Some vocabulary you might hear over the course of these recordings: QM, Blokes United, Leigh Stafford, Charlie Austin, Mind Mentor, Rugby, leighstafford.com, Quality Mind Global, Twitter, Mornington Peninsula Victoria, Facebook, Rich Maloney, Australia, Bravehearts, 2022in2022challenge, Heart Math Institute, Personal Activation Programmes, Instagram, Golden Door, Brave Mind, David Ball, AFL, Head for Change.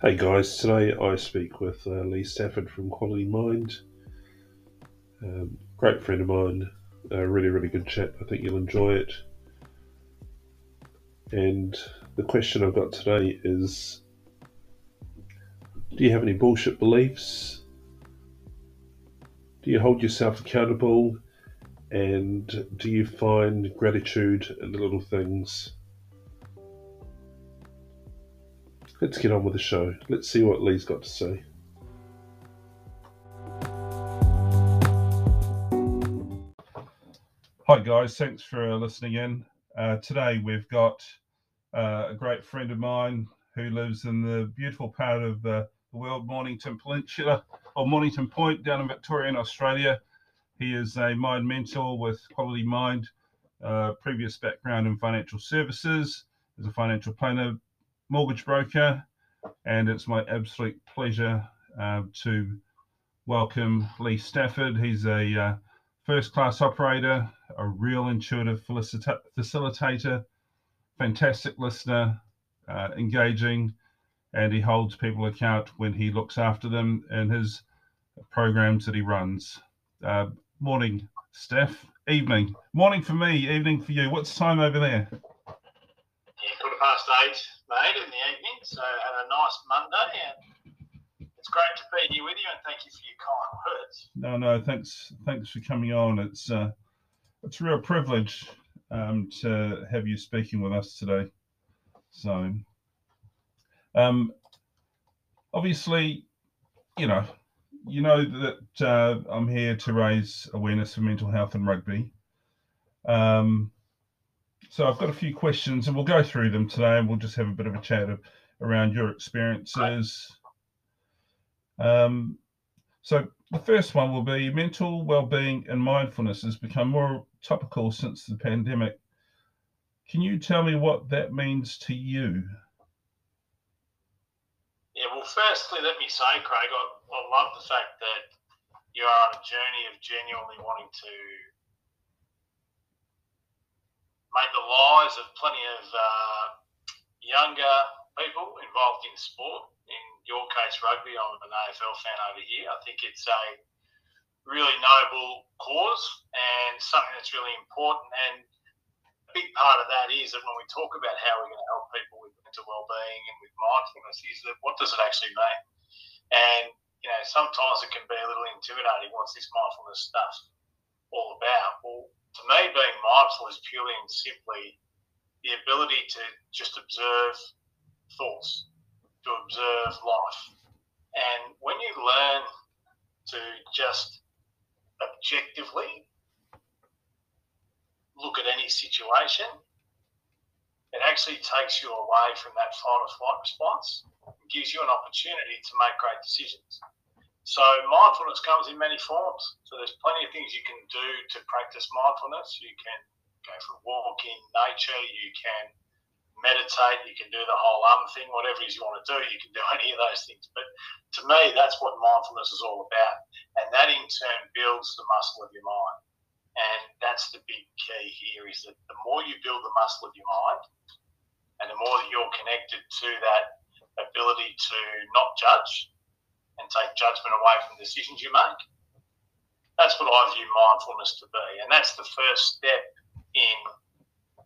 Hey guys, today I speak with Leigh Stafford from Quality Mind. Great friend of mine, really good chat. I think you'll enjoy it. And the question I've got today is, do you have any bullshit beliefs? Do you hold yourself accountable? And do you find gratitude in the little things? Let's get on with the show. Let's see what Leigh's got to say. Hi guys, thanks for listening in. Today we've got a great friend of mine who lives in the beautiful part of the world, Mornington Peninsula, or Mornington Point, down in Victoria in Australia. He is a Mind Mentor with Quality Mind, previous background in financial services, as a financial planner, mortgage broker, and it's my absolute pleasure to welcome Leigh Stafford. He's a first-class operator, a real intuitive facilitator, fantastic listener, engaging, and he holds people account when he looks after them in his programs that he runs. Morning, Steph. Evening. Morning for me, evening for you. What's the time over there? Yeah, 8:15. Made in the evening, so had a nice Monday, and it's great to be here with you, and thank you for your kind words. No, thanks for coming on. It's a real privilege to have you speaking with us today. So, obviously, you know that I'm here to raise awareness for mental health and rugby. So I've got a few questions, and we'll go through them today, and we'll just have a bit of a chat around your experiences. So the first one will be, mental well-being and mindfulness has become more topical since the pandemic. Can you tell me what that means to you? Yeah, well, firstly, let me say, Craig, I love the fact that you are on a journey of genuinely wanting to make the lives of plenty of younger people involved in sport. In your case, rugby. I'm an AFL fan over here. I think it's a really noble cause and something that's really important. And a big part of that is that when we talk about how we're going to help people with mental wellbeing and with mindfulness, is that what does it actually mean? And, you know, sometimes it can be a little intimidating. What's this mindfulness stuff all about? Well, to me, being mindful is purely and simply the ability to just observe thoughts, to observe life. And when you learn to just objectively look at any situation, it actually takes you away from that fight or flight response and gives you an opportunity to make great decisions. So mindfulness comes in many forms. So there's plenty of things you can do to practice mindfulness. You can go for a walk in nature. You can meditate. You can do the whole thing. Whatever it is you want to do, you can do any of those things. But to me, that's what mindfulness is all about. And that in turn builds the muscle of your mind. And that's the big key here, is that the more you build the muscle of your mind and the more that you're connected to that ability to not judge, and take judgment away from decisions you make. That's what I view mindfulness to be. And that's the first step in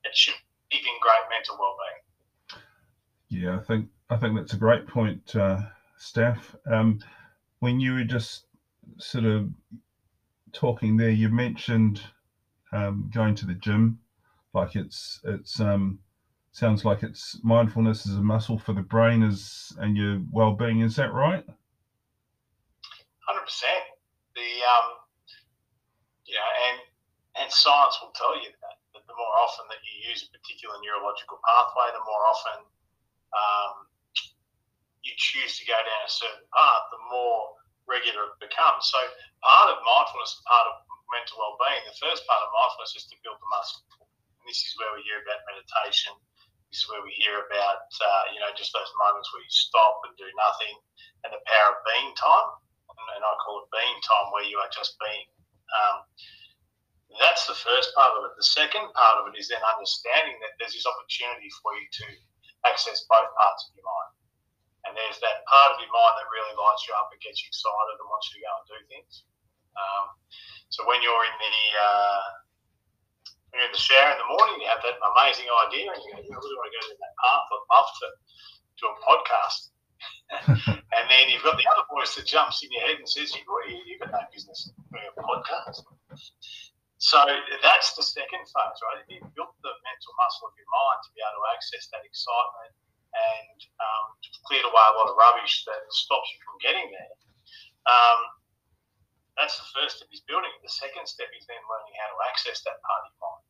achieving great mental wellbeing. Yeah, I think that's a great point, Steph. When you were just sort of talking there, you mentioned going to the gym. Like it's sounds like it's mindfulness is a muscle for the brain and your wellbeing. Is that right? 100%. And science will tell you that the more often that you use a particular neurological pathway, the more often you choose to go down a certain path, the more regular it becomes. So part of mindfulness and part of mental wellbeing, the first part of mindfulness is to build the muscle. And this is where we hear about meditation. This is where we hear about, just those moments where you stop and do nothing, and the power of being time. And I call it being time, where you are just being. That's the first part of it. The second part of it is then understanding that there's this opportunity for you to access both parts of your mind. And there's that part of your mind that really lights you up and gets you excited and wants you to go and do things. So when you're in the shower in the morning, you have that amazing idea and you go, I really want to go to that path. I'd love to do a podcast. And then you've got the other voice that jumps in your head and says, you've got no business doing a podcast. So that's the second phase, right? You've built the mental muscle of your mind to be able to access that excitement and cleared away a lot of rubbish that stops you from getting there. That's the first step, is building it. The second step is then learning how to access that part of your mind.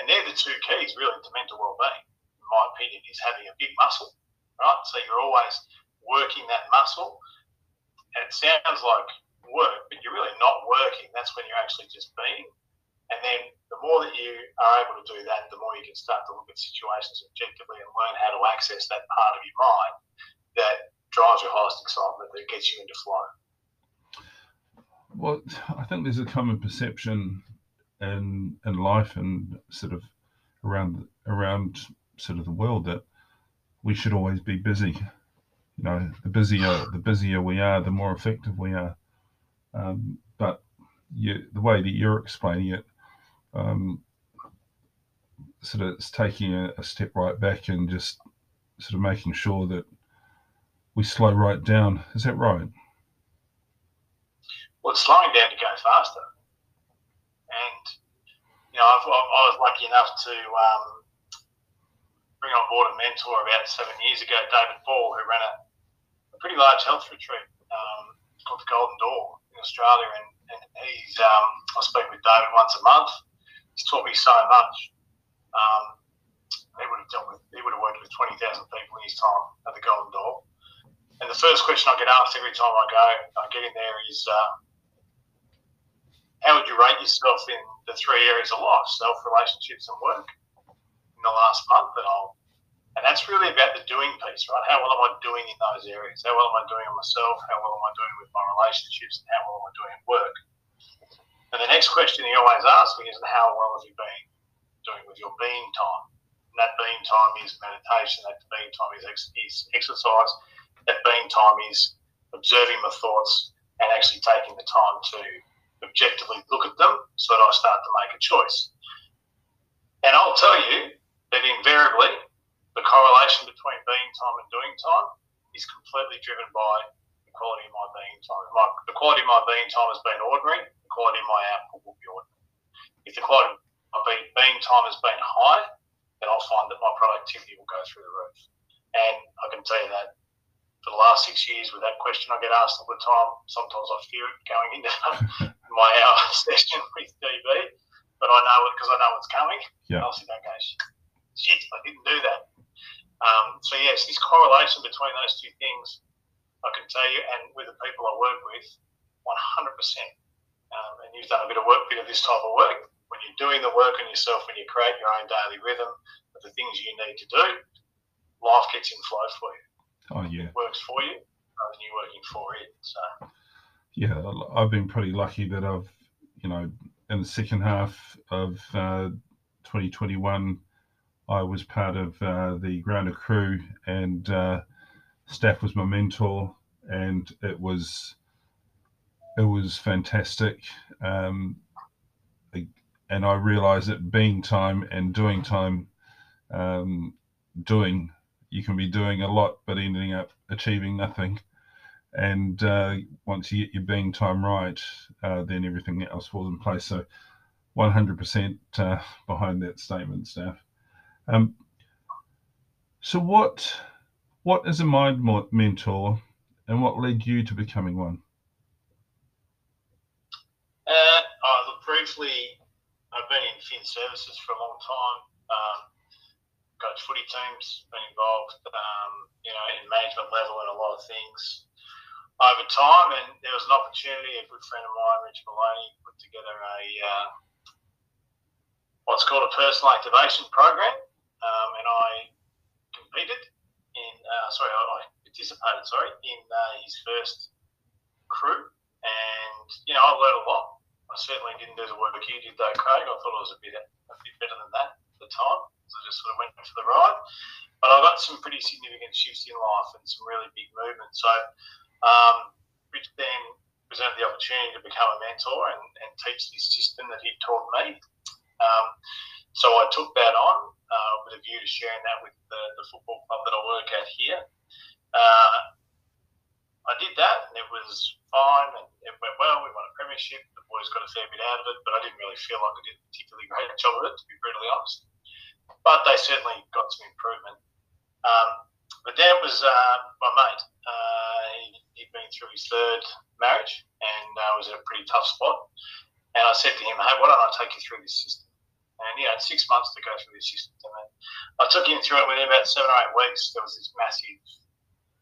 And they're the two keys, really, to mental well-being, in my opinion, is having a big muscle. Right? So you're always working that muscle. And it sounds like work, but you're really not working. That's when you're actually just being. And then the more that you are able to do that, the more you can start to look at situations objectively and learn how to access that part of your mind that drives your highest excitement, that gets you into flow. Well, I think there's a common perception in life and sort of around sort of the world that we should always be busy. You know, the busier we are, the more effective we are. But the way that you're explaining it, sort of it's taking a step right back and just sort of making sure that we slow right down. Is that right? Well, it's slowing down to go faster. And, you know, I was lucky enough to bring on board a mentor about 7 years ago, David Ball, who ran a pretty large health retreat called the Golden Door in Australia. And he's, I speak with David once a month. He's taught me so much. He would have worked with 20,000 people in his time at the Golden Door. And the first question I get asked every time I get in there is, how would you rate yourself in the three areas of life, self, relationships and work? In the last month, and that's really about the doing piece, right? How well am I doing in those areas? How well am I doing on myself? How well am I doing with my relationships? And how well am I doing at work? And the next question he always asks me is, how well have you been doing with your being time? And that being time is meditation. That being time is exercise. That being time is observing my thoughts and actually taking the time to objectively look at them so that I start to make a choice. And I'll tell you that invariably, the correlation between being time and doing time is completely driven by the quality of my being time. The quality of my being time has been ordinary, the quality of my output will be ordinary. If the quality of my being time has been high, then I'll find that my productivity will go through the roof. And I can tell you that for the last 6 years, with that question I get asked all the time, sometimes I fear it going into my hour session with DB. But I know it because I know it's coming. Yeah. Obviously, don't go, shit, I didn't do that. So, yes, this correlation between those two things, I can tell you, and with the people I work with, 100%. And you've done a bit of this type of work. When you're doing the work on yourself, when you create your own daily rhythm of the things you need to do, life gets in flow for you. Oh, yeah. It works for you rather than you working for it. So. Yeah, I've been pretty lucky that I've, you know, in the second half of 2021, I was part of the grounded crew, and Staff was my mentor, and it was fantastic. And I realised that being time and doing time, you can be doing a lot but ending up achieving nothing. And once you get your being time right, then everything else falls in place. So 100% behind that statement, Steph. So what is a mind mentor, and what led you to becoming one? Briefly, I've been in Fin Services for a long time. Coach footy teams, been involved, in management level and a lot of things over time, and there was an opportunity. A good friend of mine, Rich Maloney, put together a what's called a personal activation program, and I participated in his first crew, and I learned a lot. I certainly didn't do the work you did though, Craig. I thought it was a bit better than that at the time, so I just sort of went for the ride. But But I've got some pretty significant shifts in life and some really big movements. So Rich then presented the opportunity to become a mentor and teach this system that he taught me. So I took that on with a view to sharing that with the football club that I work at here. I did that, and it was fine, and it went well. We won a premiership. The boys got a fair bit out of it, but I didn't really feel like I did a particularly great job of it, to be brutally honest. But they certainly got some improvement. But Dad was my mate. He'd been through his third marriage and was in a pretty tough spot. And I said to him, hey, why don't I take you through this system? And, you know, it's 6 months to go through this system. And I took him through it within about 7 or 8 weeks. There was this massive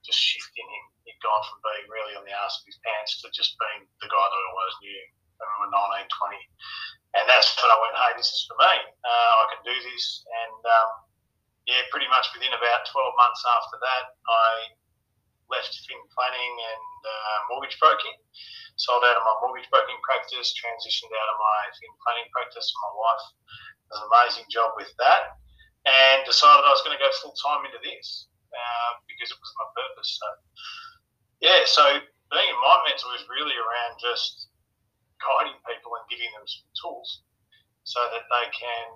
just shift in him. He'd gone from being really on the arse of his pants to just being the guy that I always knew when we were 19, 20. And that's when I went, hey, this is for me. I can do this. And, yeah, pretty much within about 12 months after that, I left fin planning and mortgage broking. Sold out of my mortgage broking practice, transitioned out of my fin planning practice. My wife does an amazing job with that, and decided I was going to go full-time into this because it was my purpose. So, yeah, so being a mind mentor is really around just guiding people and giving them some tools so that they can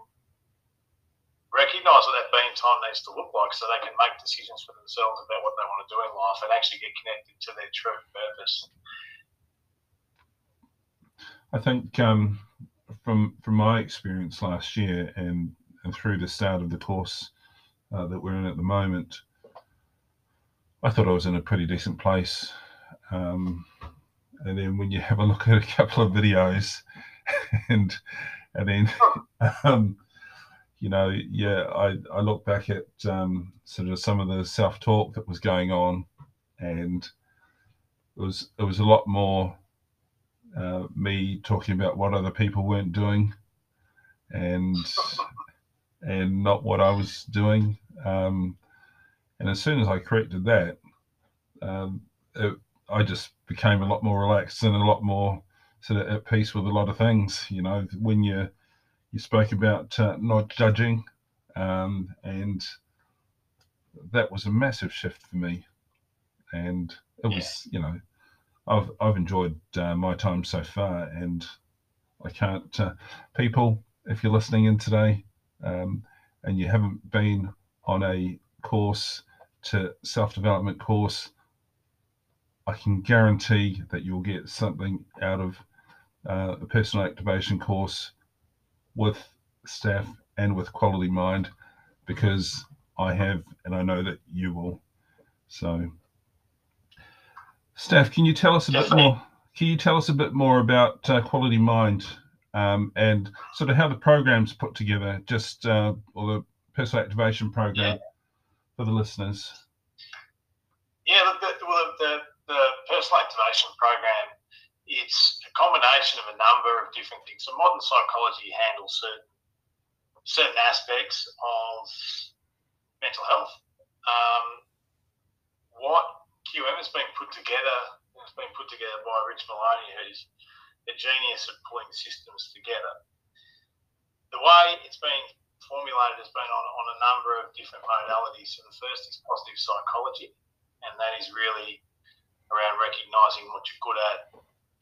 recognise what that being time needs to look like so they can make decisions for themselves about what they want to do in life and actually get connected to their true purpose. I think from my experience last year and through the start of the course that we're in at the moment, I thought I was in a pretty decent place. And then when you have a look at a couple of videos and then... You know, yeah, I look back at sort of some of the self-talk that was going on, and it was a lot more me talking about what other people weren't doing and not what I was doing. And as soon as I corrected that, I just became a lot more relaxed and a lot more sort of at peace with a lot of things. You know, when you spoke about not judging, and that was a massive shift for me. And it was, you know, I've enjoyed my time so far, and I can't. People, if you're listening in today, and you haven't been on a course to self-development course, I can guarantee that you'll get something out of a personal activation course with staff and with Quality Mind, because I have, and I know that you will. So, Staff, can you tell us a bit more? Can you tell us a bit more about Quality Mind and sort of how the program's put together, just or the personal activation program for the listeners? Yeah, look, the personal activation program. It's a combination of a number of different things. So modern psychology handles certain aspects of mental health. What QM has been put together by Rich Maloney, who's a genius at pulling systems together. The way it's been formulated has been on a number of different modalities. So the first is positive psychology, and that is really around recognising what you're good at,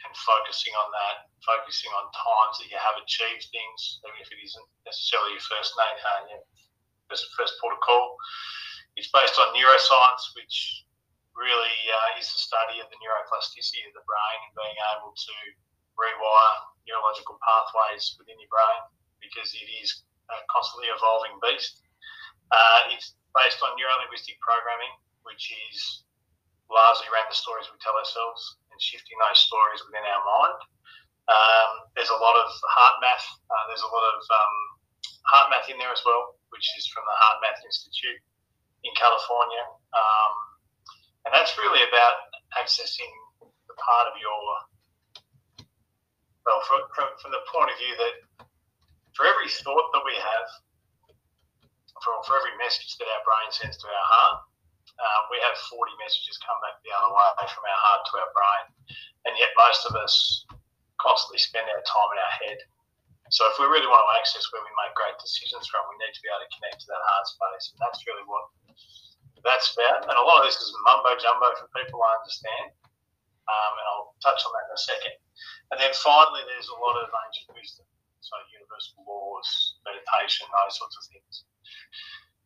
and focusing on that, focusing on times that you have achieved things, even if it isn't necessarily your first name, first port of call. It's based on neuroscience, which really is the study of the neuroplasticity of the brain and being able to rewire neurological pathways within your brain, because it is a constantly evolving beast. It's based on neuro-linguistic programming, which is largely around the stories we tell ourselves, shifting those stories within our mind. There's a lot of heart math. There's a lot of heart math in there as well, which is from the Heart Math Institute in California. And that's really about accessing the part of your, well, from the point of view that for every thought that we have, for every message that our brain sends to our heart, we have 40 messages come back the other way from our heart to our brain, and yet most of us constantly spend our time in our head. So if we really want to access where we make great decisions from, we need to be able to connect to that heart space. And that's really what that's about. And a lot of this is mumbo-jumbo for people, I understand. And I'll touch on that in a second. And then finally, there's a lot of ancient wisdom, so universal laws, meditation, those sorts of things.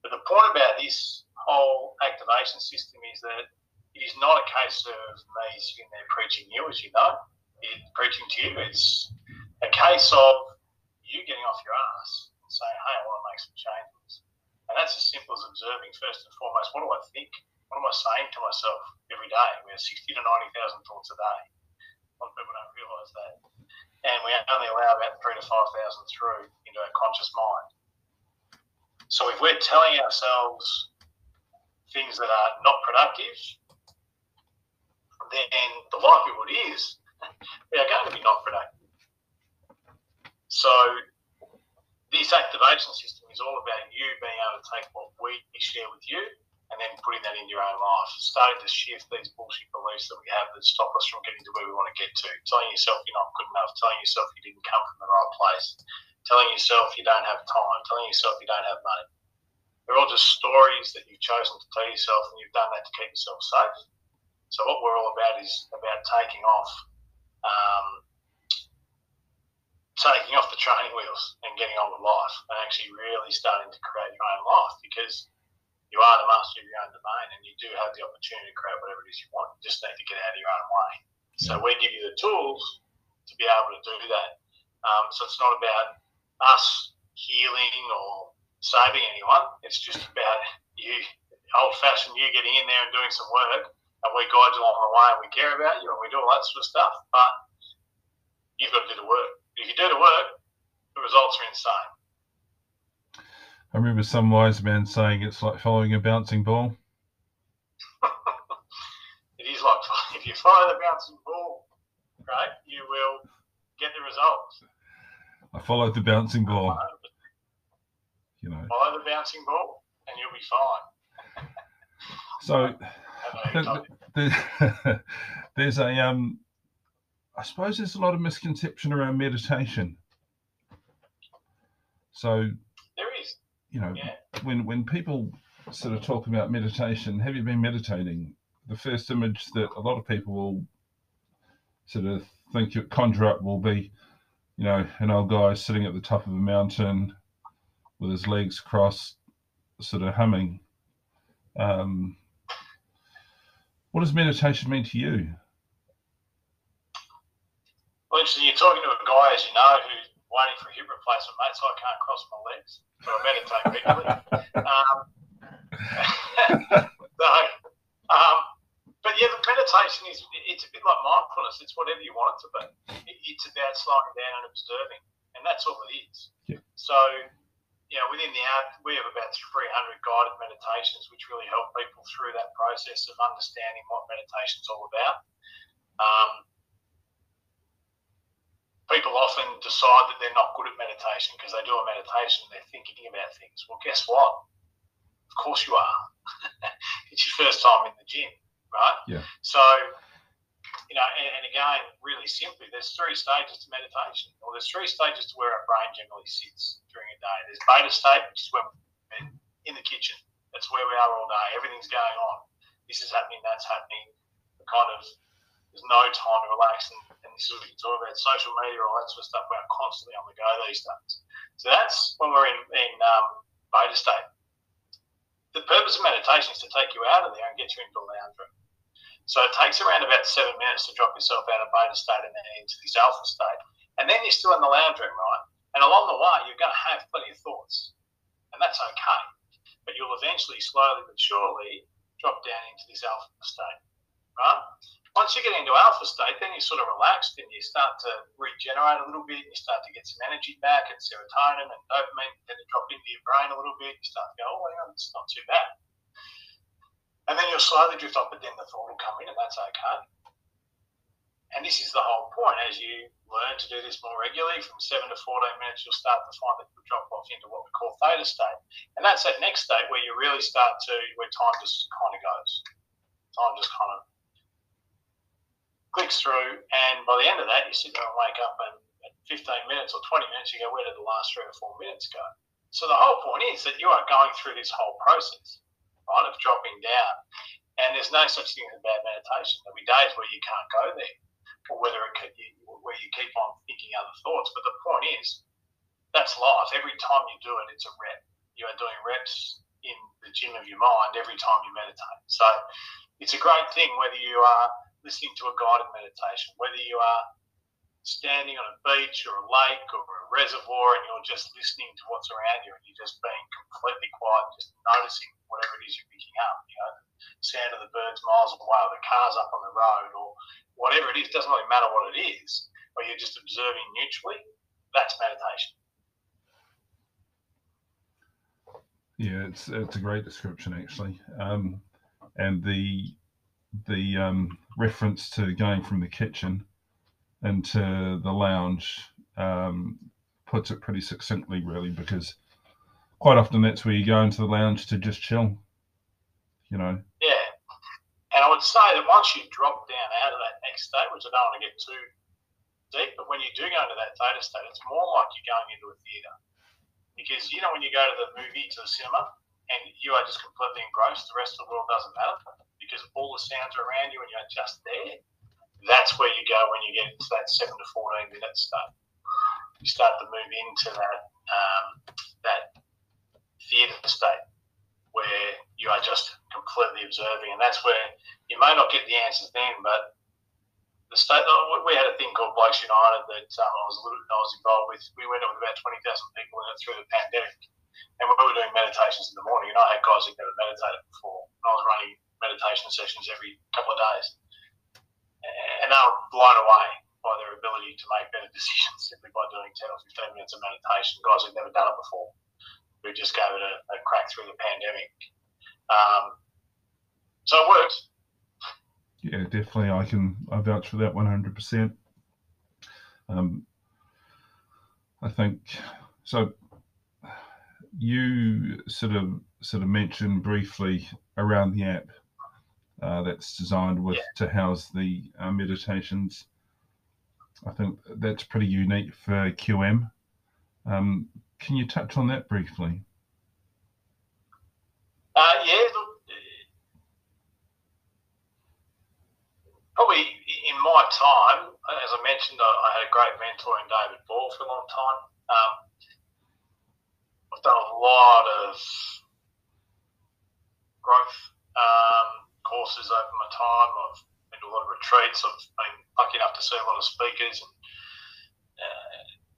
But the point about this whole activation system is that it is not a case of me sitting there preaching you, as you know, preaching to you. It's a case of you getting off your ass and saying, hey, I want to make some changes. And that's as simple as observing, first and foremost, what do I think? What am I saying to myself every day? We have 60,000 to 90,000 thoughts a day. A lot of people don't realise that. And we only allow about 3,000 to 5,000 through into our conscious mind. So if we're telling ourselves things that are not productive, then the likelihood is we are going to be not productive. So this activation system is all about you being able to take what we share with you and then putting that into your own life, starting to shift these bullshit beliefs that we have that stop us from getting to where we want to get to, telling yourself you're not good enough, telling yourself you didn't come from the right place, telling yourself you don't have time, telling yourself you don't have money. They're all just stories that you've chosen to tell yourself, and you've done that to keep yourself safe. So what we're all about is about taking off the training wheels and getting on with life and actually really starting to create your own life, because you are the master of your own domain and you do have the opportunity to create whatever it is you want. You just need to get out of your own way. So we give you the tools to be able to do that. So it's not about us healing or saving anyone. It's just about you, old-fashioned you getting in there and doing some work, and we guide you along the way and we care about you and we do all that sort of stuff. But you've got to do the work. If you do the work, the results are insane. I remember some wise man saying it's like following a bouncing ball. It is like, if you follow the bouncing ball, right, you will get the results. I followed the bouncing ball. You know. Follow the bouncing ball and you'll be fine. I suppose there's a lot of misconception around meditation. So there is, you know, when people sort of talk about meditation, have you been meditating? The first image that a lot of people will sort of think you conjure up will be, you know, an old guy sitting at the top of a mountain with his legs crossed, sort of humming. What does meditation mean to you? Well, interesting, you're talking to a guy, as you know, who's waiting for a hip replacement, mate, so I can't cross my legs. So I meditate regularly. But yeah, the meditation is, it's a bit like mindfulness. It's whatever you want it to be. It's about slowing down and observing, and that's all it is. Yeah. So, you know, within the app, we have about 300 guided meditations, which really help people through that process of understanding what meditation's all about. People often decide that they're not good at meditation because they do a meditation and they're thinking about things. Well, guess what? Of course you are. It's your first time in the gym, right? Yeah. So, you know, and again, really simply, there's three stages to meditation, or there's three stages to where our brain generally sits during a day. There's beta state, which is when we're in the kitchen. That's where we are all day. Everything's going on. This is happening, that's happening. The kind of, there's no time to relax, and this is what you talk about, social media, all that sort of stuff. We're constantly on the go these days. So that's when we're in beta state. The purpose of meditation is to take you out of there and get you into a lounge room. So it takes around about 7 minutes to drop yourself out of beta state and then into this alpha state. And then you're still in the lounge room, right? And along the way, you're going to have plenty of thoughts, and that's okay. But you'll eventually, slowly but surely, drop down into this alpha state, right? Once you get into alpha state, then you're sort of relaxed and you start to regenerate a little bit, and you start to get some energy back and serotonin and dopamine, then it drops into your brain a little bit, you start to go, oh, hang on, it's not too bad. And then you'll slowly drift off, but then the thought will come in, and that's okay. And this is the whole point. As you learn to do this more regularly, from 7 to 14 minutes, you'll start to find that you'll drop off into what we call theta state. And that's that next state where you really start to, where time just kind of goes. Time just kind of clicks through, and by the end of that, you sit there and wake up and 15 minutes or 20 minutes, you go, where did the last 3 or 4 minutes go? So the whole point is that you are going through this whole process, right, of dropping down. And there's no such thing as bad meditation. There'll be days where you can't go there, or whether it could, where you keep on thinking other thoughts. But the point is, that's life. Every time you do it, it's a rep. You are doing reps in the gym of your mind every time you meditate. So it's a great thing, whether you are listening to a guided meditation, whether you are standing on a beach or a lake or a reservoir and you're just listening to what's around you and you're just being completely quiet, just noticing whatever it is you're picking up, you know, the sound of the birds miles away or the cars up on the road or whatever it is, doesn't really matter what it is, or you're just observing neutrally, that's meditation. Yeah, it's a great description, actually. And the reference to going from the kitchen into the lounge puts it pretty succinctly, really, because quite often that's where you go into the lounge to just chill, you know. Yeah, and I would say that once you drop down out of that next state, which I don't want to get too deep, but when you do go into that theta state, it's more like you're going into a theatre. Because, you know, when you go to the movie, to the cinema, and you are just completely engrossed, the rest of the world doesn't matter because all the sounds are around you and you're just there. That's where you go when you get into that 7 to 14 minute state. You start to move into that that theatre state where you are just completely observing. And that's where you may not get the answers then, but the state, we had a thing called Blokes United that I was involved with. We went up with about 20,000 people in it through the pandemic. And we were doing meditations in the morning. And I had guys who'd never meditated before. And I was running meditation sessions every couple of days. And they were blown away by their ability to make better decisions simply by doing 10 or 15 minutes of meditation. Guys who'd never done it before, who just gave it a crack through the pandemic. So it works. Yeah, definitely. I vouch for that 100%. I think so. You sort of mentioned briefly around the app that's designed to house the meditations. I think that's pretty unique for QM. Can you touch on that briefly? Probably in my time, as I mentioned, I had a great mentor in David Ball for a long time. I've done a lot of growth courses over my time. I've been to a lot of retreats. I've been lucky enough to see a lot of speakers. And,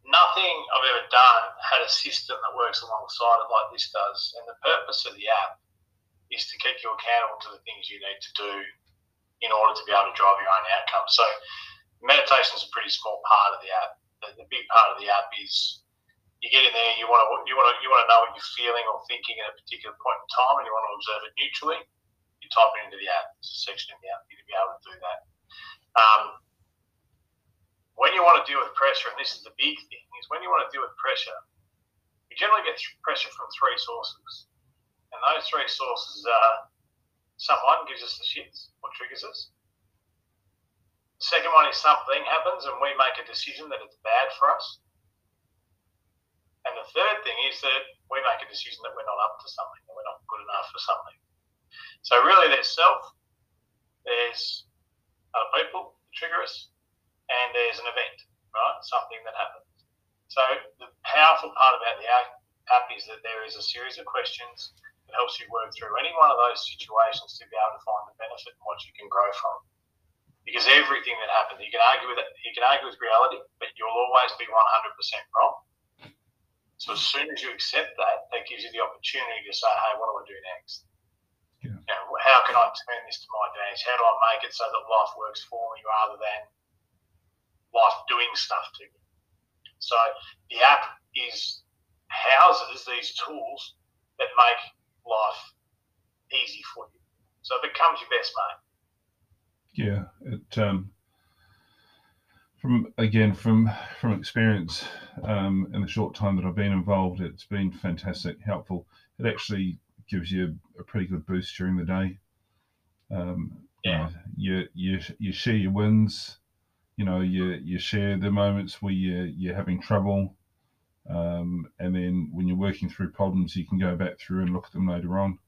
nothing I've ever done had a system that works alongside it like this does. And the purpose of the app is to keep you accountable to the things you need to do in order to be able to drive your own outcome. So meditation is a pretty small part of the app. The big part of the app is you get in there, you want to know what you're feeling or thinking at a particular point in time, and you want to observe it neutrally. You type it into the app. There's a section in the app for you to be able to do that. When you want to deal with pressure, and this is the big thing, is when you want to deal with pressure, you generally get pressure from three sources, and those three sources are: someone gives us the shits or triggers us. The second one is something happens and we make a decision that it's bad for us. And the third thing is that we make a decision that we're not up to something, that we're not good enough for something. So really there's self, there's other people who trigger us, and there's an event, right? Something that happens. So the powerful part about the app is that there is a series of questions that helps you work through any one of those situations to be able to find the benefit and what you can grow from. Because everything that happens, you can argue with reality, but you'll always be 100% wrong. So as soon as you accept that, that gives you the opportunity to say, hey, what do I do next? Yeah. You know, how can I turn this to my advantage? How do I make it so that life works for me rather than life doing stuff to me? So the app houses these tools that make life easy for you, so it becomes your best mate. Yeah, it from experience in the short time that I've been involved, it's been fantastic, helpful. It actually gives you a pretty good boost during the day. You share your wins, you know, you share the moments where you're having trouble, and then when you're working through problems, you can go back through and look at them later on.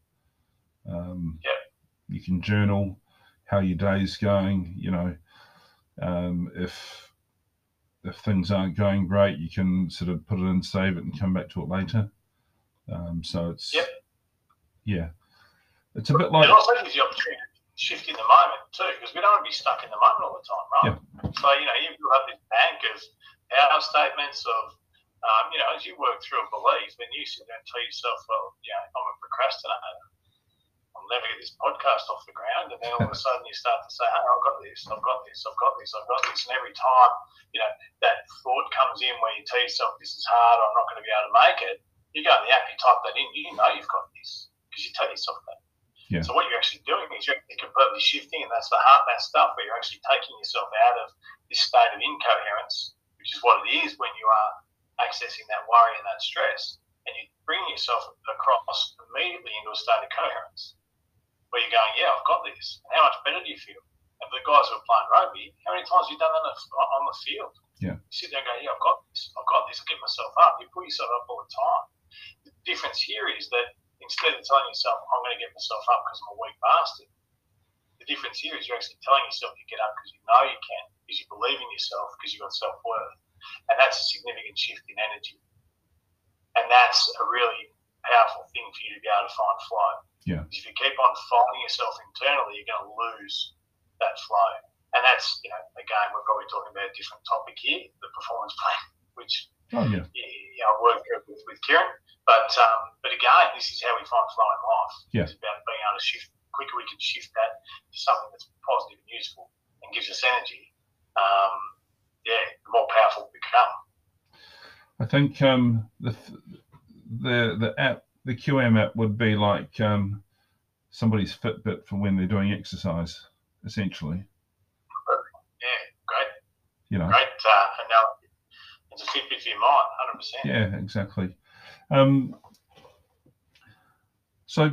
You can journal how your day's going. You know, if things aren't going great, you can sort of put it in, save it, and come back to it later. So it's it's a bit like. It also gives you the opportunity to shift in the moment too, because we don't want to be stuck in the moment all the time, right? Yeah. So you know, you have this bank of our statements of. You know, as you work through a belief, then you sit there and tell yourself, well, yeah, I'm a procrastinator. I'll never get this podcast off the ground. And then all of a sudden you start to say, hey, I've got this, I've got this, I've got this, I've got this. And every time, you know, that thought comes in where you tell yourself, this is hard, I'm not going to be able to make it. You go in the app, you type that in, you know you've got this because you tell yourself that. Yeah. So what you're actually doing is you're actually completely shifting, and that's the heart math stuff, where you're actually taking yourself out of this state of incoherence, which is what it is when you are accessing that worry and that stress, and you bring yourself across immediately into a state of coherence where you're going, yeah, I've got this. And how much better do you feel? And for the guys who are playing rugby, how many times have you done that on the field? Yeah. You sit there and go, yeah, I've got this. I've got this. I get myself up. You pull yourself up all the time. The difference here is that instead of telling yourself, I'm going to get myself up because I'm a weak bastard, the difference here is you're actually telling yourself you get up because you know you can, because you believe in yourself, because you've got self-worth. And that's a significant shift in energy. And that's a really powerful thing for you to be able to find flow. Yeah. If you keep on fighting yourself internally, you're going to lose that flow. And that's, you know, again, we're probably talking about a different topic here, the performance plan, which you know, I work with Kieran. But again, this is how we find flow in life. Yeah. It's about being able to shift. The quicker we can shift that to something that's positive and useful and gives us energy, the more powerful we become. I think the app, the QM app, would be like somebody's Fitbit for when they're doing exercise, essentially. Yeah, great. You know, great analogy. It's a Fitbit for your mind, 100%. Yeah, exactly. So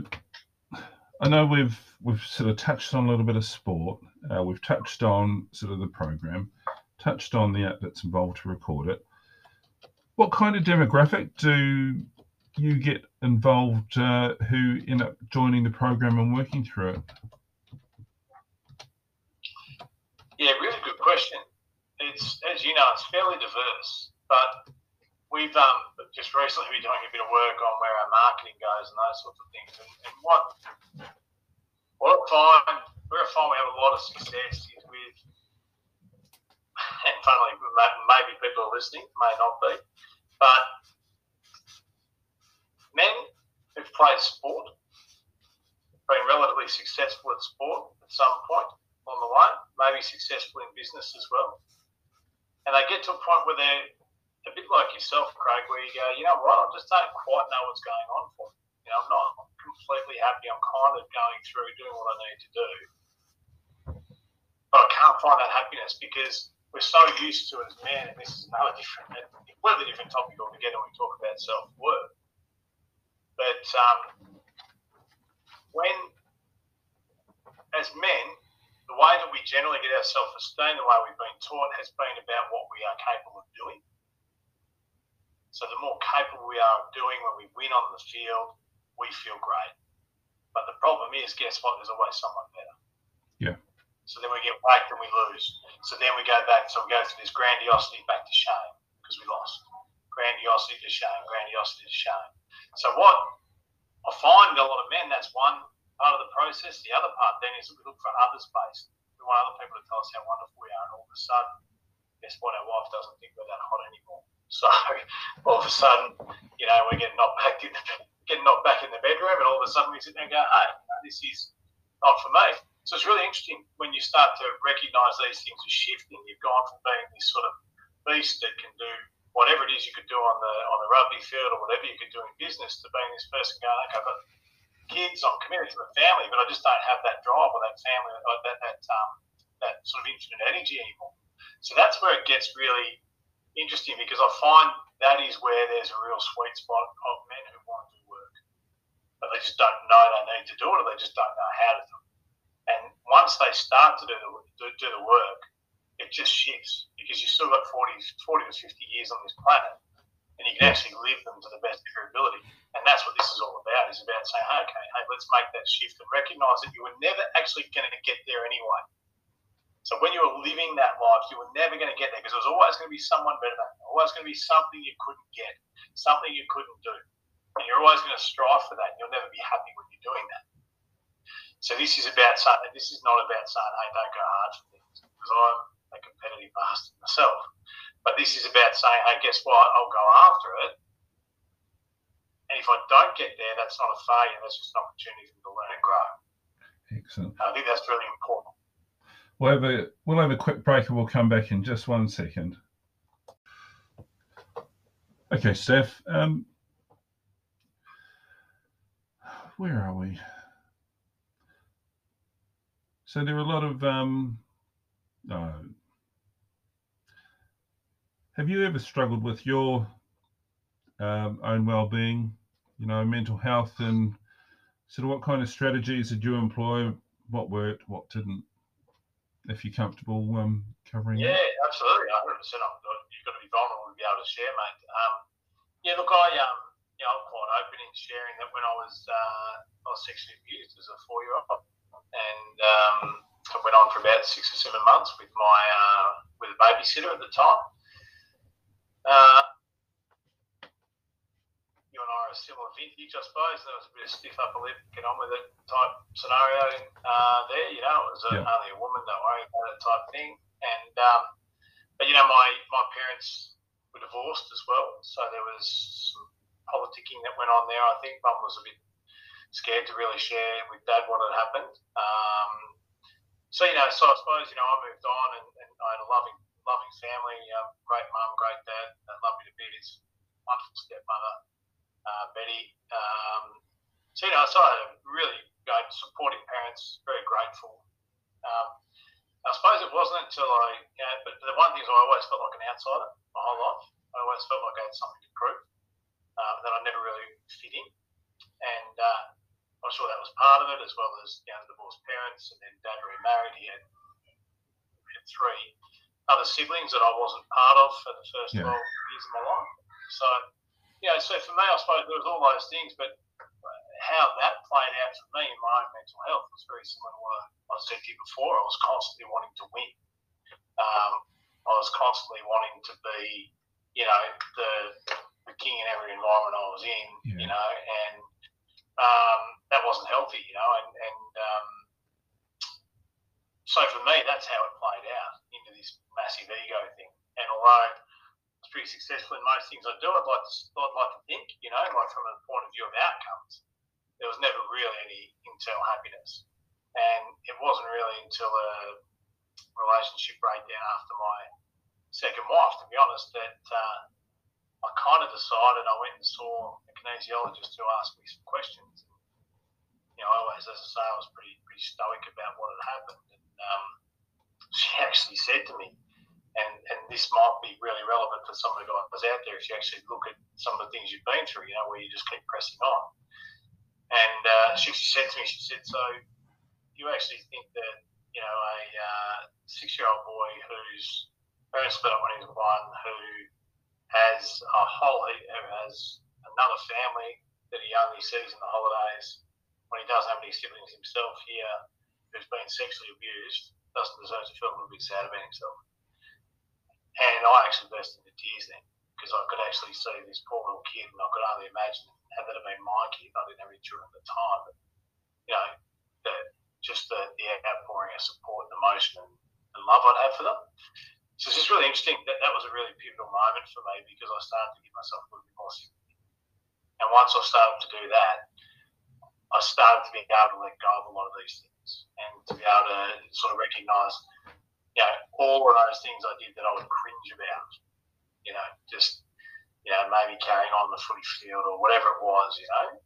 I know we've sort of touched on a little bit of sport. We've touched on sort of the program. Touched on the app that's involved to record it. What kind of demographic do you get involved who end up joining the program and working through it? Yeah, really good question. It's, as you know, it's fairly diverse, but we've just recently been doing a bit of work on where our marketing goes and those sorts of things. And what I find we have a lot of success is with, and funnily, maybe people are listening, may not be, but men who've played sport, been relatively successful at sport at some point on the way, maybe successful in business as well, and they get to a point where they're a bit like yourself, Craig, where you go, you know what, I just don't quite know what's going on for me. You know, I'm not completely happy. I'm kind of going through doing what I need to do, but I can't find that happiness because we're so used to it as men, and this is another different, completely different topic altogether when we talk about self-worth. But when, as men, the way that we generally get our self-esteem, the way we've been taught, has been about what we are capable of doing. So the more capable we are of doing when we win on the field, we feel great. But the problem is, guess what? There's always someone better. Yeah. So then we get whacked and we lose. So then we go back. So we go through this grandiosity back to shame because we lost. Grandiosity to shame, grandiosity to shame. So what I find a lot of men, that's one part of the process. The other part then is we look for other space. We want other people to tell us how wonderful we are. And all of a sudden, guess what? Our wife doesn't think we're that hot anymore. So all of a sudden, you know, we're getting knocked back in the bedroom, and all of a sudden we sit there and go, hey, you know, this is not for me. So it's really interesting when you start to recognise these things are shifting. You've gone from being this sort of beast that can do whatever it is you could do on the rugby field or whatever you could do in business to being this person going, okay, I've got kids, I'm committed to a family, but I just don't have that drive or that family or that sort of infinite energy anymore. So that's where it gets really interesting, because I find that is where there's a real sweet spot of men who want to do work, but they just don't know they need to do it, or they just don't know how to do it. And once they start to do the work, it just shifts, because you've still got 40 to 50 years on this planet, and you can actually live them to the best of your ability. And that's what this is all about, is about saying, okay, hey, let's make that shift and recognise that you were never actually going to get there anyway. So when you were living that life, you were never going to get there, because there was always going to be someone better than you, always going to be something you couldn't get, something you couldn't do. And you're always going to strive for that, and you'll never be happy when you're doing that. So this is about something. This is not about saying, hey, don't go hard for things, because I'm a competitive bastard myself. But this is about saying, hey, guess what? I'll go after it. And if I don't get there, that's not a failure. That's just an opportunity for me to learn and grow. Excellent. I think that's really important. We'll have a quick break, and we'll come back in just 1 second. Okay, Steph. Where are we? So there are a lot of have you ever struggled with your own well-being, you know, mental health, and sort of what kind of strategies did you employ? What worked, what didn't? If you're comfortable covering that. Yeah, absolutely. 100%. You've got to be vulnerable to be able to share, mate. Yeah, look, I'm quite open in sharing that when I was sexually abused as a 4-year-old. And I went on for about 6 or 7 months with my with a babysitter at the time. You and I are a similar vintage, I suppose. There was a bit of stiff upper lip, get on with it type scenario there. You know, it was only a woman, don't worry about it type thing. And but you know, my parents were divorced as well, so there was some politicking that went on there. I think Mum was a bit scared to really share with Dad what had happened. So I suppose, you know, I moved on, and I had a loving family, great Mum, great Dad, that loved me to bits, wonderful stepmother, Betty. So I had a really great supporting parents, very grateful. I suppose it wasn't until but the one thing is I always felt like an outsider my whole life. I always felt like I had something to prove, that I never really fit in. And I'm sure that was part of it, as well as, you know, the divorced parents, and then Dad remarried. He had 3 other siblings that I wasn't part of for the first 12 years of my life. So, you know, so for me, I suppose there was all those things, but how that played out for me in my own mental health was very similar to what I said to you before. I was constantly wanting to win. I was constantly wanting to be, you know, the king in every environment I was in, you know, and that wasn't healthy, you know, and so for me, that's how it played out into this massive ego thing. And although I was pretty successful in most things I do, I'd like to think, you know, like from a point of view of outcomes, there was never really any internal happiness. And it wasn't really until a relationship breakdown after my second wife, to be honest, that I kind of decided. I went and saw a kinesiologist who asked me some questions. You know, I always, as I say, I was pretty stoic about what had happened. And she actually said to me, and this might be really relevant for some of the guys out there, if you actually look at some of the things you've been through, you know, where you just keep pressing on. And she said to me, so you actually think that, you know, a 6-year-old boy whose parents split up when he was 1, who has a whole heap, has another family that he only sees in the holidays, when he doesn't have any siblings himself here, who's been sexually abused, doesn't deserve to feel a little bit sad about himself. And I actually burst into tears then, because I could actually see this poor little kid, and I could only imagine, had that have been my kid, I didn't have any children at the time, but, you know, the outpouring of support and emotion and love I'd have for them. So it's just really interesting. That was a really pivotal moment for me, because I started to give myself a little bit more sympathy. And once I started to do that, I started to be able to let go of a lot of these things, and to be able to sort of recognise, you know, all of those things I did that I would cringe about, you know, just, you know, maybe carrying on the footy field or whatever it was, you know.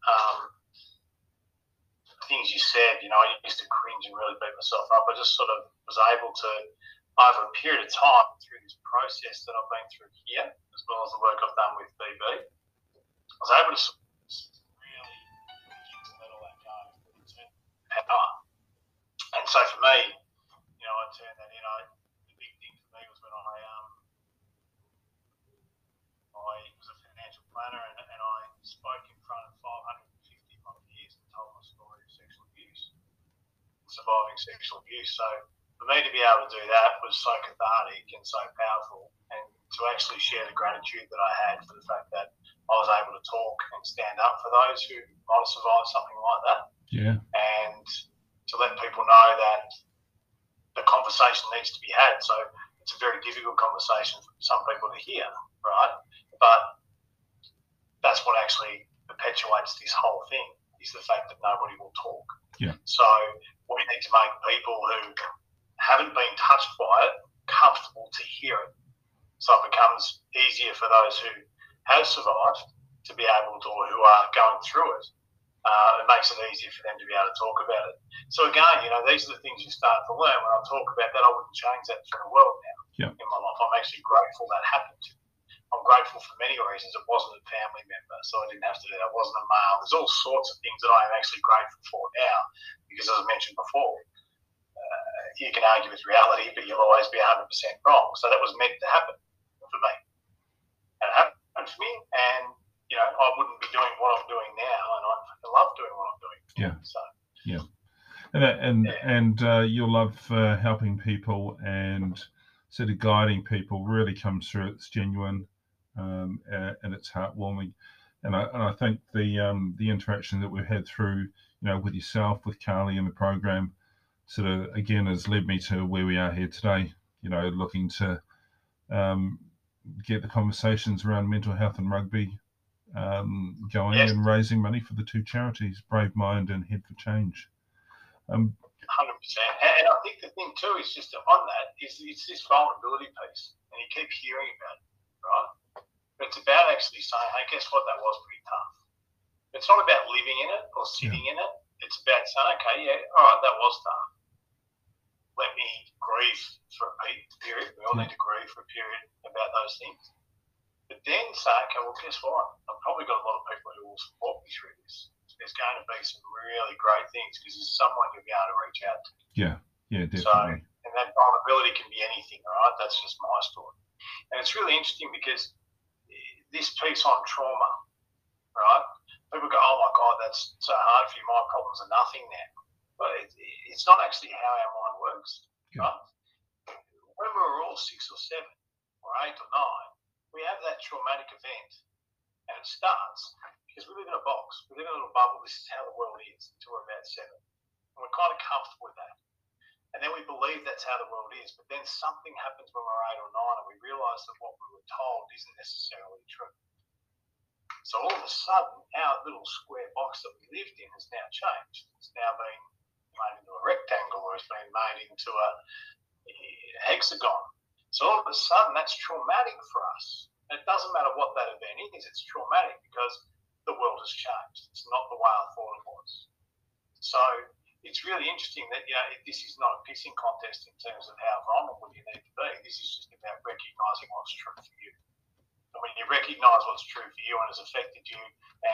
Things you said, you know, I used to cringe and really beat myself up. I just sort of was able to, over a period of time, through this process that I've been through here, as well as the work I've done with BB, I was able to really begin to let all that go and turn power. And so for me, you know, I turned that in. The big thing for me surviving sexual abuse. So for me to be able to do that was so cathartic and so powerful, and to actually share the gratitude that I had for the fact that I was able to talk and stand up for those who might have survived something like that. Yeah. And to let people know that the conversation needs to be had. So it's a very difficult conversation for some people to hear, right? But that's what actually perpetuates this whole thing, is the fact that nobody will talk. Yeah. So we need to make people who haven't been touched by it comfortable to hear it. So it becomes easier for those who have survived to be able to, or who are going through it. It makes it easier for them to be able to talk about it. So again, you know, these are the things you start to learn. When I talk about that, I wouldn't change that for the world now. Yeah. In my life, I'm actually grateful that happened to me. I'm grateful for many reasons. It wasn't a family member, so I didn't have to do that. It wasn't a male. There's all sorts of things that I am actually grateful for now, because as I mentioned before, you can argue with reality, but you'll always be 100% wrong. So that was meant to happen for me. And it happened for me, and, you know, I wouldn't be doing what I'm doing now, and I love doing what I'm doing. Yeah. So. Yeah. And your love for helping people and sort of guiding people really comes through. It's genuine. And it's heartwarming, and I think the interaction that we've had through, you know, with yourself, with Carly in the program, sort of again has led me to where we are here today. You know, looking to get the conversations around mental health and rugby going, yes, and raising money for the two charities, Brave Mind and Head for Change. 100%, and I think the thing too is just on that is it's this vulnerability piece, and you keep hearing about it. Right? But it's about actually saying, hey, guess what? That was pretty tough. It's not about living in it or sitting in it. It's about saying, okay, yeah, all right, that was tough. Let me grieve for a period. We all need to grieve for a period about those things. But then say, okay, well, guess what? I've probably got a lot of people who will support me through this. So there's going to be some really great things, because there's someone you'll be able to reach out to. Yeah, yeah, definitely. So, and that vulnerability can be anything, all right? That's just my story. And it's really interesting, because this piece on trauma, right? People go, oh my God, that's so hard for you. My problems are nothing now. But it's not actually how our mind works. Yeah. Right? When we were all 6 or 7 or 8 or 9, we have that traumatic event, and it starts because we live in a box. We live in a little bubble. This is how the world is until we're about 7. And we're kind of comfortable with that. And then we believe that's how the world is, but then something happens when we're 8 or 9, and we realise that what we were told isn't necessarily true. So all of a sudden, our little square box that we lived in has now changed. It's now been made into a rectangle, or it's been made into a hexagon. So all of a sudden, that's traumatic for us. It doesn't matter what that event is, it's traumatic because the world has changed. It's not the way I thought it was. So it's really interesting that, you know, this is not a pissing contest in terms of how vulnerable you need to be. This is just about recognising what's true for you. And when you recognise what's true for you and has affected you,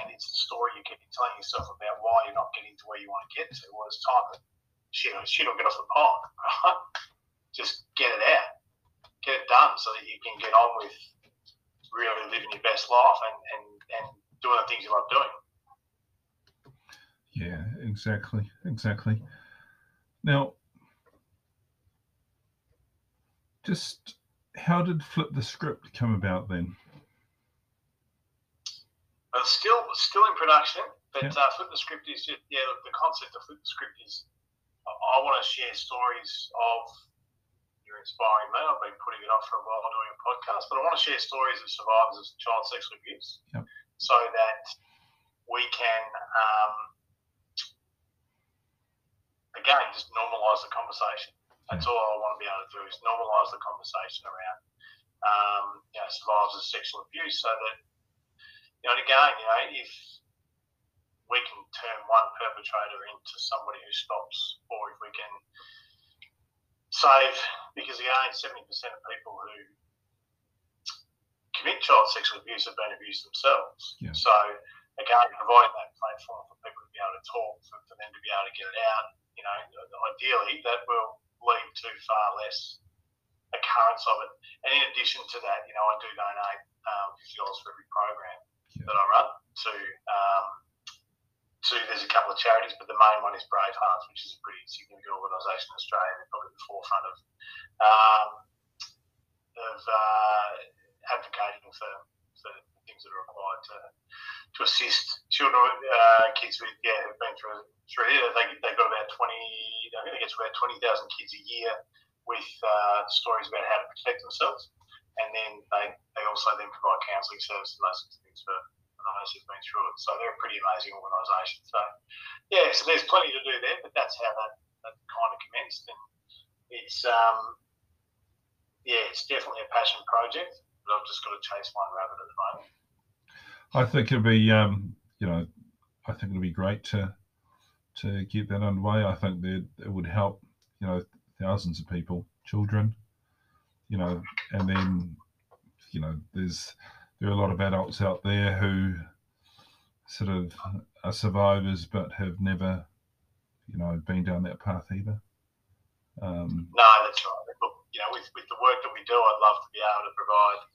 and it's the story you keep telling yourself about why you're not getting to where you want to get to, well, it's time to shit or get off the pot, right? Just get it out. Get it done so that you can get on with really living your best life and doing the things you love doing. Yeah, exactly. Now, just how did Flip the Script come about then? It's still in production, but Flip the Script is just, look, the concept of Flip the Script is I want to share stories of, you're inspiring me, I've been putting it off for a while doing a podcast, but I want to share stories of survivors of child sexual abuse so that we can, again, just normalise the conversation. That's all I want to be able to do is normalise the conversation around survivors of sexual abuse, so that, you know, and again, you know, if we can turn one perpetrator into somebody who stops, or if we can save, because again, 70% of people who commit child sexual abuse have been abused themselves. Yeah. So again, providing that platform for people to be able to talk, for them to be able to get it out, you know, ideally that will lead to far less occurrence of it. And in addition to that, you know, I do donate $50 for every program that I run to there's a couple of charities, but the main one is Bravehearts, which is a pretty significant organisation in Australia. They're probably at the forefront of advocating for things that are required to assist children, kids with who've been through here. They've got about 20. I think they get to about 20,000 kids a year with stories about how to protect themselves, and then they also then provide counselling services and those sorts of things for those who've been through it. So they're a pretty amazing organisation. So yeah, so there's plenty to do there, but that's how that kind of commenced, and it's it's definitely a passion project. But I've just got to chase one rabbit at the moment. I think it'll be, I think it'll be great to get that underway. I think that it would help, thousands of people, children, and then, there are a lot of adults out there who sort of are survivors but have never, been down that path either. No, that's right. With the work that we do, I'd love to be able to provide,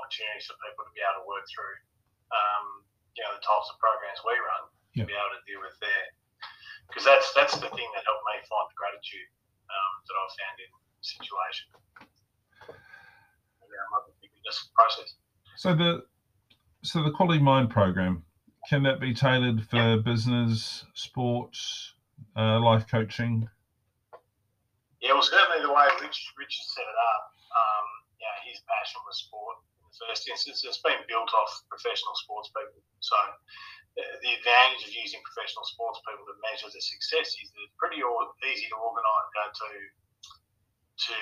opportunities for people to be able to work through, the types of programs we run, to be able to deal with their, because that's the thing that helped me find the gratitude that I found in the situation. Process. So the Quality Mind program, can that be tailored for business, sports, life coaching? Yeah, well, certainly the way Rich has set it up, his passion was sport in the first instance. It's been built off professional sports people. So the advantage of using professional sports people to measure the success is that it's pretty easy to organise, to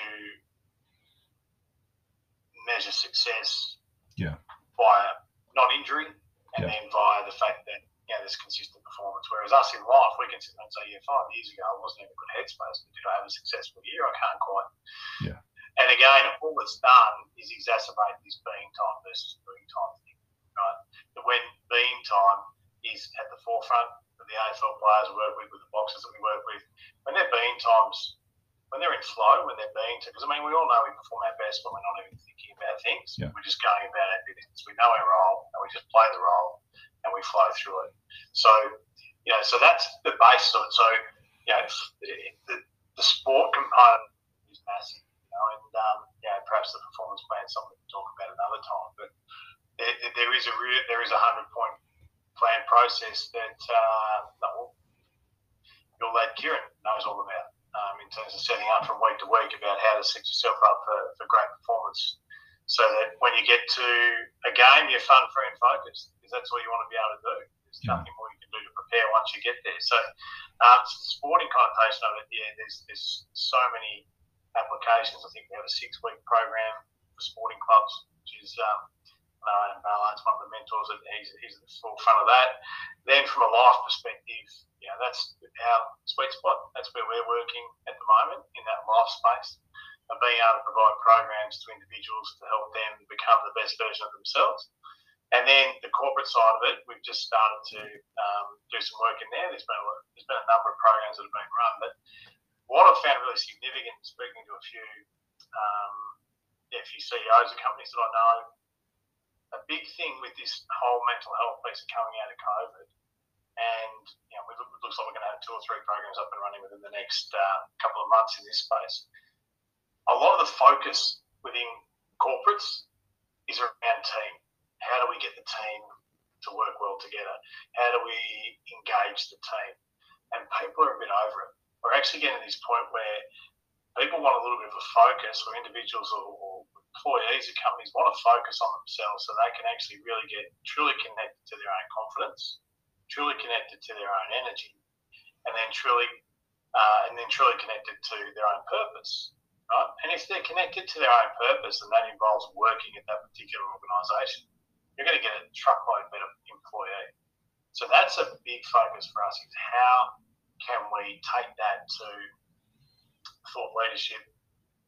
measure success via non-injury and then via the fact that there's consistent performance. Whereas us in life, we can sit and say, 5 years ago I wasn't in a good headspace, but did I have a successful year? I can't quite. Yeah. And again, all that's done is exacerbate this being time versus doing time thing, right? But when being time is at the forefront of the AFL players we work with the boxers that we work with, when they're being times, when they're in flow, when they're being time, because we all know we perform our best when we're not even thinking about things. Yeah. We're just going about our business. We know our role and we just play the role. And we flow through it. So, so that's the basis of it. So, the sport component is massive, and, perhaps the performance plan is something we can talk about another time. But there is a 100-point plan process that your lad Kieran knows all about in terms of setting up from week to week about how to set yourself up for great performance. So that when you get to a game, you're fun, free and focused, because that's all you want to be able to do. There's nothing more you can do to prepare once you get there. So it's the sporting connotation of it, there's so many applications. I think we have a 6-week program for sporting clubs, which is and Marlon's one of the mentors, and he's at the forefront of that. Then from a life perspective, that's our sweet spot. That's where we're working at the moment, in that life space. Of being able to provide programs to individuals to help them become the best version of themselves. And then the corporate side of it, we've just started to do some work in there. There's been a number of programs that have been run, but what I've found really significant, speaking to a few CEOs of companies that I know, a big thing with this whole mental health piece coming out of COVID, and it looks like we're going to have 2 or 3 programs up and running within the next couple of months in this space. A lot of the focus within corporates is around team. How do we get the team to work well together? How do we engage the team? And people are a bit over it. We're actually getting to this point where people want a little bit of a focus, or individuals or employees of companies want to focus on themselves so they can actually really get truly connected to their own confidence, truly connected to their own energy, and then truly connected to their own purpose. Right? And if they're connected to their own purpose, and that involves working at that particular organisation, you're going to get a truckload better employee. So that's a big focus for us, is how can we take that to thought leadership,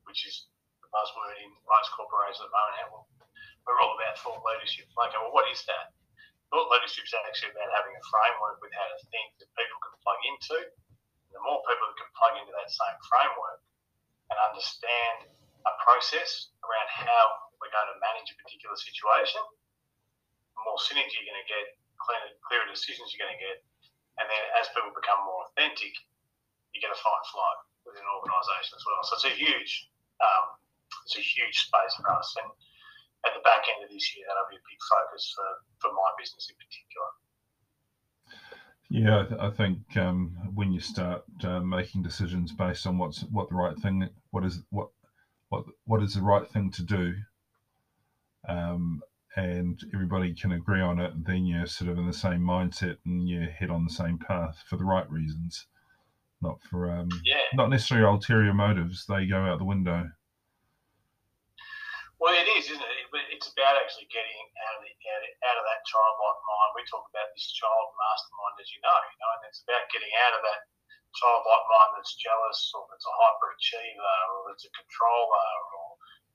which is the buzzword in most corporations at the moment. Well, we're all about thought leadership. Okay, well, what is that? Thought leadership is actually about having a framework with how to think that people can plug into. And the more people that can plug into that same framework, and understand a process around how we're going to manage a particular situation, the more synergy you're going to get, clearer decisions you're going to get, And then as people become more authentic, you're going to find flow within an organisation as well. So it's a huge space for us. And at the back end of this year, that'll be a big focus for my business in particular. Yeah, I think when you start making decisions based on what the right thing, what is the right thing to do, and everybody can agree on it, then you're sort of in the same mindset and you head on the same path for the right reasons, not for not necessarily ulterior motives. They go out the window. Well, it is, isn't it? It's about actually getting out of that childlike mind. We talk about this child mastermind, as you know, and it's about getting out of that childlike mind that's jealous, or that's a hyperachiever, or that's a controller, or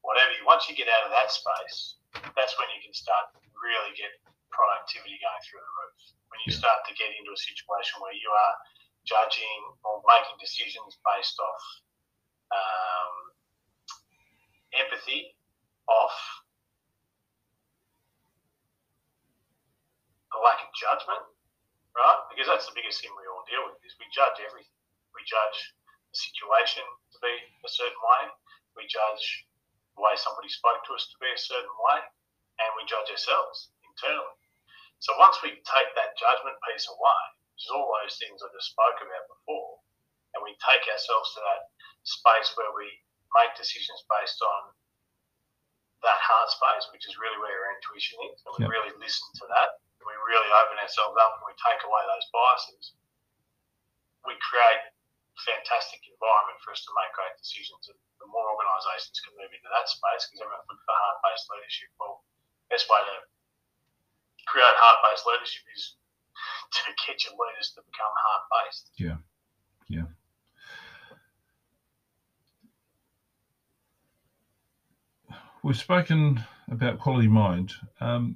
whatever. Once you get out of that space, that's when you can start to really get productivity going through the roof. When you start to get into a situation where you are judging or making decisions based off empathy, off a lack of judgment, right? Because that's the biggest thing we all deal with, is we judge everything. We judge the situation to be a certain way. We judge the way somebody spoke to us to be a certain way. And we judge ourselves internally. So once we take that judgment piece away, which is all those things I just spoke about before, and we take ourselves to that space where we make decisions based on that heart space, which is really where our intuition is, and we really listen to that, and we really open ourselves up, and we take away those biases, we create a fantastic environment for us to make great decisions. And the more organisations can move into that space, because everyone's looking for heart-based leadership. Well, the best way to create heart-based leadership is to get your leaders to become heart-based. Yeah. We've spoken about Quality Mind. How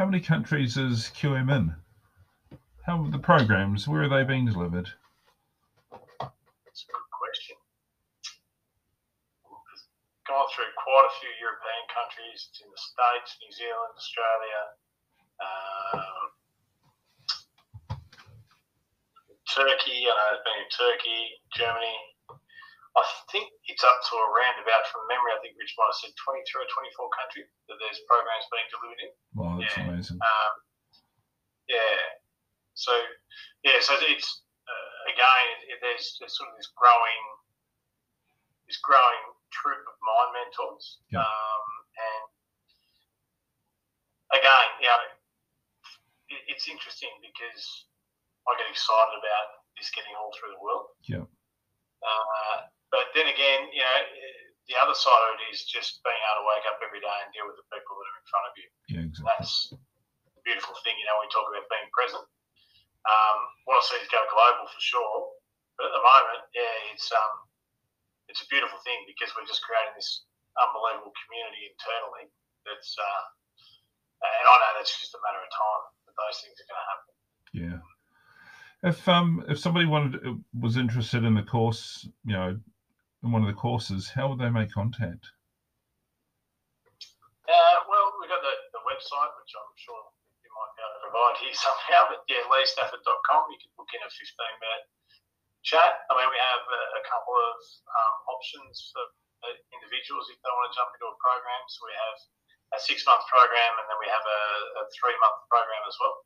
many countries is QM in? How are the programs? Where are they being delivered? That's a good question. It's gone through quite a few European countries. It's in the States, New Zealand, Australia, Turkey. I know it's been in Turkey, Germany. I think it's up to around about, from memory, I think Rich Maloney said 23 or 24 countries that there's programs being delivered in. Wow, that's amazing. So it's again, there's sort of this growing troop of mind mentors, and again, you know, it's interesting because I get excited about this getting all through the world. Yeah. But then again, you know, the other side of it is just being able to wake up every day and deal with the people that are in front of you. Yeah, exactly. That's a beautiful thing, you know, when we talk about being present. What I see is go global for sure, but at the moment, it's a beautiful thing because we're just creating this unbelievable community internally. That's and I know that's just a matter of time that those things are going to happen. Yeah. If somebody was interested in the course, you know, in one of the courses, how would they make contact? Well, we've got the website, which I'm sure you might be able to provide here somehow, but yeah, leighstafford.com. You can book in a 15-minute chat. I mean, we have a couple of options for individuals if they want to jump into a program. So we have a 6-month program, and then we have a 3-month program as well.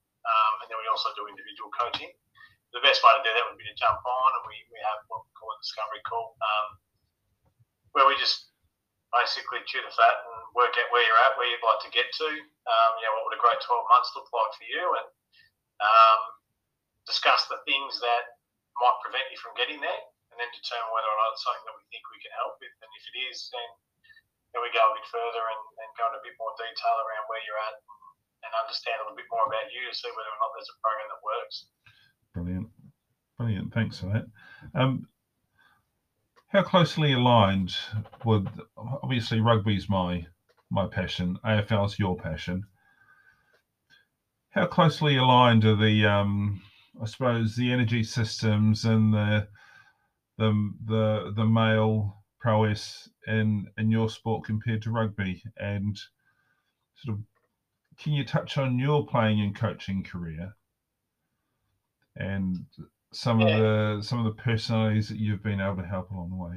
And then we also do individual coaching. The best way to do that would be to jump on, and we have what we call a discovery call, where we just basically chew the fat and work out where you're at, where you'd like to get to, you know, what would a great 12 months look like for you, and discuss the things that might prevent you from getting there, and then determine whether or not it's something that we think we can help with. And if it is, then we go a bit further and go into a bit more detail around where you're at and understand a little bit more about you to see whether or not there's a program that works. Brilliant. Thanks for that. How closely aligned with, obviously, rugby's my passion, AFL's your passion. How closely aligned are the, I suppose, the energy systems and the male prowess in your sport compared to rugby? And sort of, can you touch on your playing and coaching career and some of the personalities that you've been able to help along the way?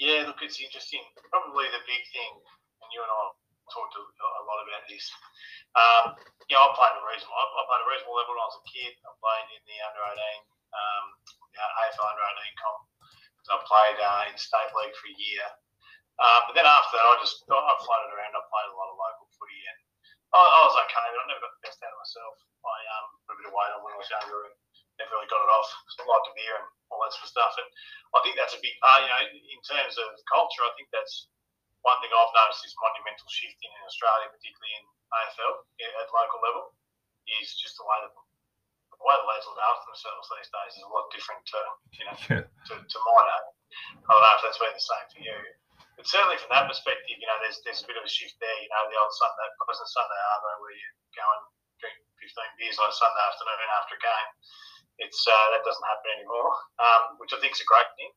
Yeah, look, it's interesting. Probably the big thing, and you and I talked a lot about this. I played a reasonable. I played a reasonable level when I was a kid. I played in the under-18, AFL under-18 comp. I played in state league for a year. But then after that, I floated around. I played a lot of local footy, and I was okay, but I never got the best out of myself. I put a bit of weight on when I was younger and never really got it off. I liked the beer and all that sort of stuff. And I think that's a big part, in terms of culture. I think that's one thing I've noticed, this monumental shift in Australia, particularly in AFL at local level, is just the way the lads look after themselves these days is a lot different to my day. I don't know if that's been the same for you. But certainly from that perspective, there's a bit of a shift there. The old Sunday arvo where you go and drink 15 beers on a Sunday afternoon after a game. It's that doesn't happen anymore, which I think is a great thing.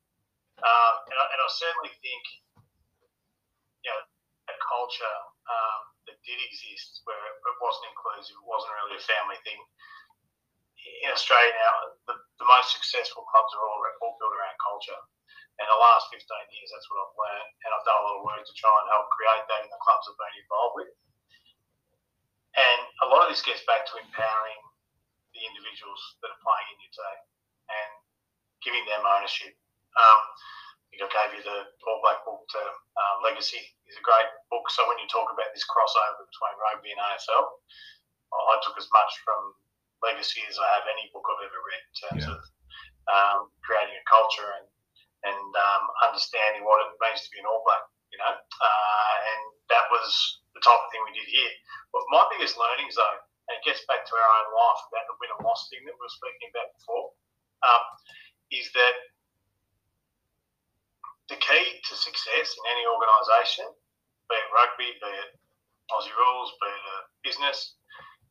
And I certainly think, that culture that did exist where it wasn't inclusive, it wasn't really a family thing. In Australia now, the most successful clubs are all built around culture. And the last 15 years, that's what I've learned, and I've done a lot of work to try and help create that in the clubs I've been involved with. And a lot of this gets back to empowering the individuals that are playing in your team and giving them ownership. I gave you the All Black book to Legacy. It's a great book. So when you talk about this crossover between rugby and AFL, I took as much from Legacy as I have any book I've ever read in terms of creating a culture and understanding what it means to be an All Black, and that was the type of thing we did here. But my biggest learnings, though, and it gets back to our own life about the win and loss thing that we were speaking about before, is that the key to success in any organisation, be it rugby, be it Aussie rules, be it a business,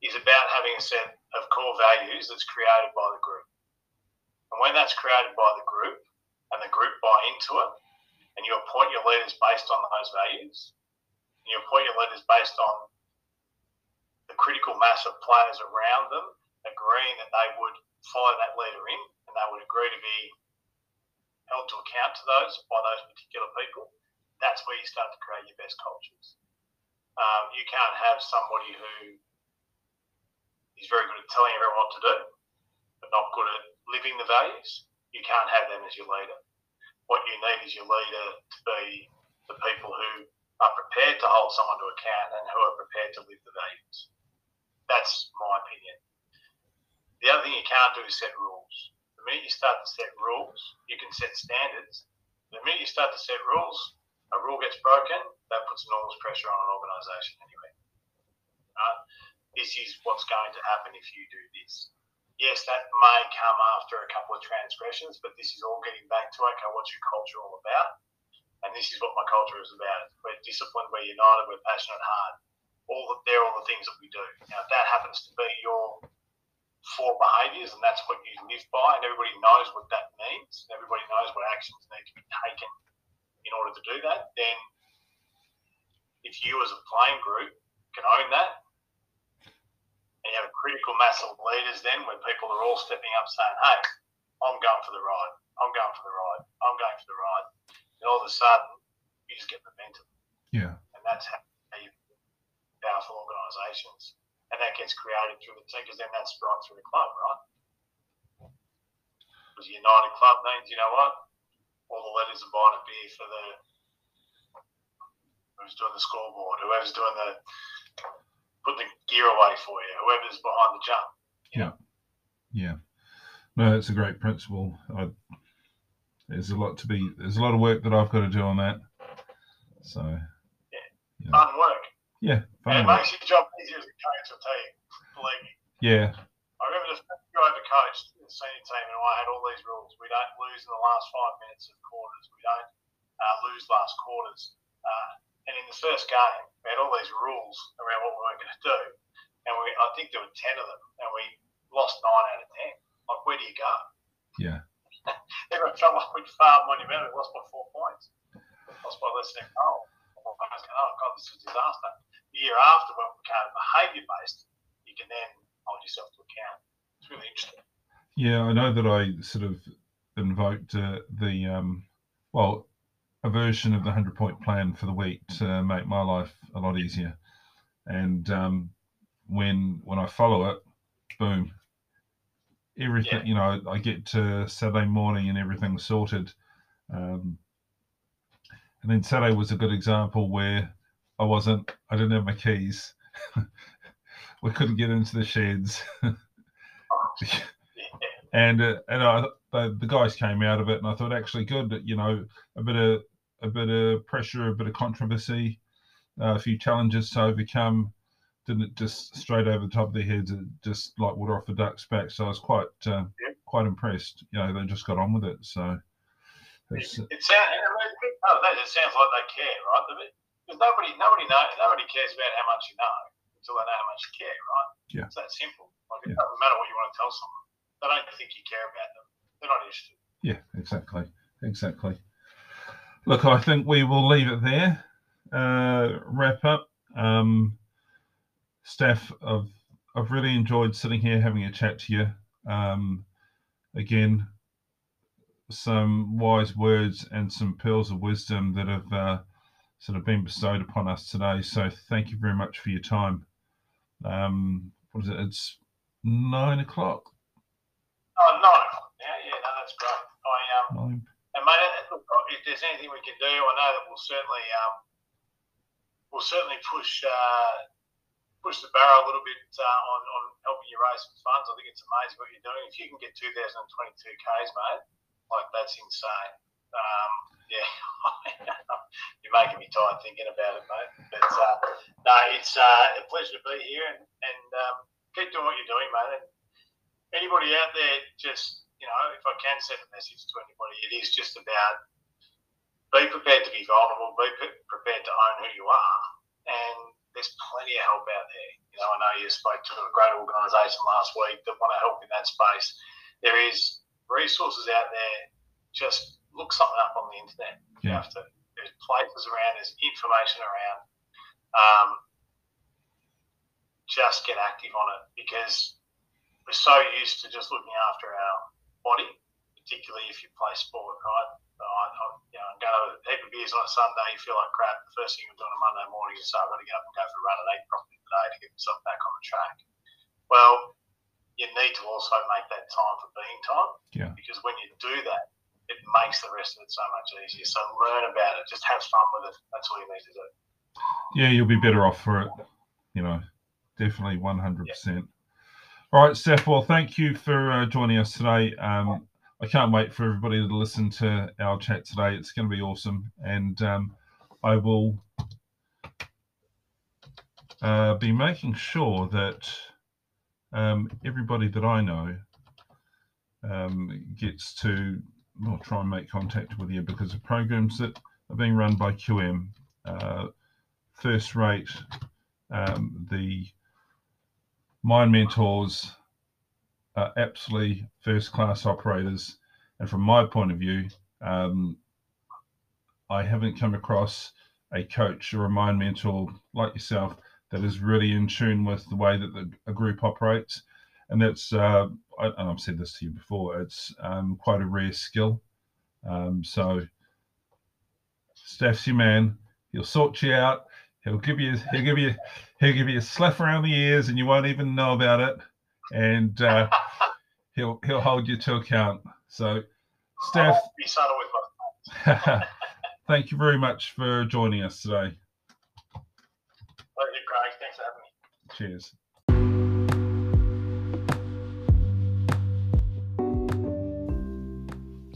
is about having a set of core values that's created by the group. And when that's created by the group, and the group buy into it, and you appoint your leaders based on those values, and you appoint your leaders based on the critical mass of players around them agreeing that they would follow that leader in, and they would agree to be held to account to those by those particular people, that's where you start to create your best cultures. You can't have somebody who is very good at telling everyone what to do, but not good at living the values. You can't have them as your leader. What you need is your leader to be the people who are prepared to hold someone to account and who are prepared to live the values. That's my opinion. The other thing you can't do is set rules. The minute you start to set rules, you can set standards. The minute you start to set rules, a rule gets broken, that puts enormous pressure on an organisation anyway. This is what's going to happen if you do this. Yes, that may come after a couple of transgressions, but this is all getting back to, okay, what's your culture all about? And this is what my culture is about. We're disciplined, we're united, we're passionate, hard. They're all the things that we do. Now, if that happens to be your four behaviours and that's what you live by, and everybody knows what that means, and everybody knows what actions need to be taken in order to do that, then if you as a playing group can own that, and you have a critical mass of leaders then where people are all stepping up saying, hey, I'm going for the ride. I'm going for the ride. I'm going for the ride. And all of a sudden, you just get momentum. Yeah. And that's how you have powerful organisations. And that gets created through the team because then that's right through the club, right? Because a united club means, you know what? All the leaders are buying a beer for the whoever's doing the scoreboard, whoever's doing the put the gear away for you, whoever's behind the jump. Yeah. No, that's a great principle. There's a lot of work that I've got to do on that. So fun work. Yeah, fun work. It makes your job easier as a coach, I'll tell you. Believe me. Yeah. I remember the first year I ever coached the senior team and I had all these rules. We don't lose in the last 5 minutes of quarters. We don't lose last quarters. And in the first game, we had all these rules around what we were going to do. And I think there were 10 of them, and we lost 9 out of 10. Like, where do you go? Yeah. Everyone felt like we'd failed monumentally. We lost by 4 points. We lost by less than a goal. I was going, oh, God, this is a disaster. The year after, when we became behaviour-based, you can then hold yourself to account. It's really interesting. Yeah, I know that I sort of invoked a version of the 100-point plan for the week to make my life a lot easier. And when I follow it, boom, everything, yeah. You know, I get to Saturday morning and everything's sorted. And then Saturday was a good example where I didn't have my keys. We couldn't get into the sheds. The guys came out of it, and I thought, actually, good. You know, a bit of pressure, a bit of controversy, a few challenges to overcome. Didn't just straight over the top of their heads, just like water off a duck's back. So I was quite impressed. You know, they just got on with it. So it sounds like they care, right? Because nobody cares about how much you know until they know how much you care, right? Yeah. It's that simple. Like it doesn't matter what you want to tell someone. They don't think you care about them. They're not interested. Yeah, exactly. Look, I think we will leave it there. Wrap up. Staff, I've really enjoyed sitting here having a chat to you. Again, some wise words and some pearls of wisdom that have sort of been bestowed upon us today. So thank you very much for your time. What is it? It's 9:00. Oh, 9. Yeah, no, that's great. And mate, look, if there's anything we can do, I know that we'll certainly push the barrow a little bit on helping you raise some funds. I think it's amazing what you're doing. If you can get 2022 Ks, mate, like that's insane. You're making me tired thinking about it, mate. But no, it's a pleasure to be here, and keep doing what you're doing, mate. And anybody out there, just, you know, if I can send a message to anybody, it is just about be prepared to be vulnerable, be prepared to own who you are, and there's plenty of help out there. You know, I know you spoke to a great organisation last week that want to help in that space. There is resources out there. Just look something up on the internet. Yeah. You have to. There's places around. There's information around. Just get active on it, because we're so used to just looking after our body, particularly if you play sport, right? I'm going to have a heap of beers on a Sunday, you feel like crap. The first thing you're doing on Monday morning is I've got to get up and go for a run at 8 properly today to get myself back on the track. Well, you need to also make that time for being time, yeah. Because when you do that, it makes the rest of it so much easier. So learn about it. Just have fun with it. That's all you need to do. Yeah, you'll be better off for it. You know, definitely 100%. Yeah. All right, Steph, well, thank you for joining us today. I can't wait for everybody to listen to our chat today. It's going to be awesome. And I will be making sure that everybody that I know gets to try and make contact with you, because the programs that are being run by QM, First Rate, the Mind Mentors are absolutely first-class operators, and from my point of view, I haven't come across a coach or a Mind Mentor like yourself that is really in tune with the way that a group operates. And that's, and I've said this to you before, it's quite a rare skill. So, Staff's your man. He'll sort you out. He'll give you a slap around the ears, and you won't even know about it. And he'll hold you to account. So, Steph, be subtle with my thank you very much for joining us today. Love you, Craig. Thanks for having me.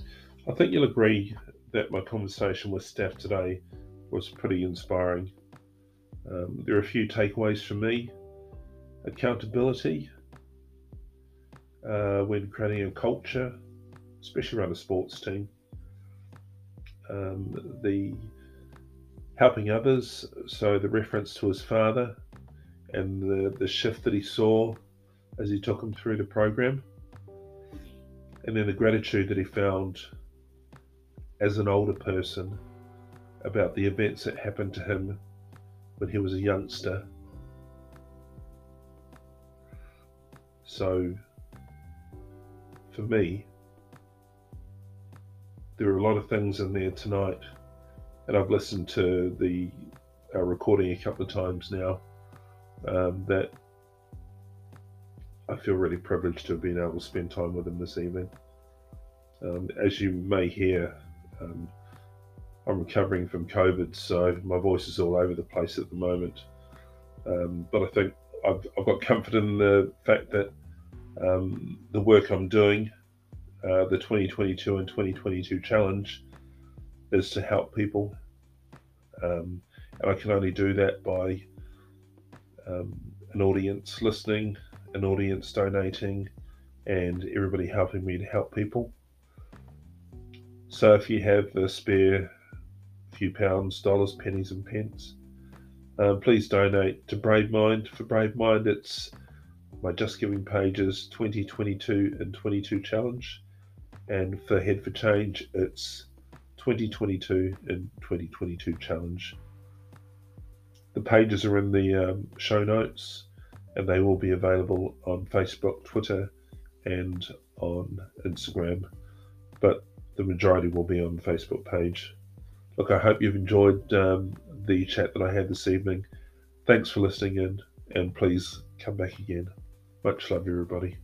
Cheers. I think you'll agree that my conversation with Steph today was pretty inspiring. There are a few takeaways for me. Accountability when creating a culture, especially around a sports team. The helping others, so the reference to his father and the shift that he saw as he took him through the program. And then the gratitude that he found as an older person about the events that happened to him when he was a youngster. So for me, there are a lot of things in there tonight, and I've listened to the recording a couple of times now, that I feel really privileged to have been able to spend time with him this evening. As you may hear, I'm recovering from COVID, so my voice is all over the place at the moment. But I think I've got comfort in the fact that the work I'm doing, the 2022 and 2022 challenge, is to help people. And I can only do that by an audience listening, an audience donating, and everybody helping me to help people. So if you have a spare few pounds, dollars, pennies and pence, please donate to Brave Mind. For Brave Mind, it's my Just Giving pages, 2022 and 22 challenge, and for Head for Change, it's 2022 and 2022 challenge. The pages are in the show notes, and they will be available on Facebook, Twitter and on Instagram, but the majority will be on the Facebook page. Look, I hope you've enjoyed the chat that I had this evening. Thanks for listening in, and please come back again. Much love, everybody.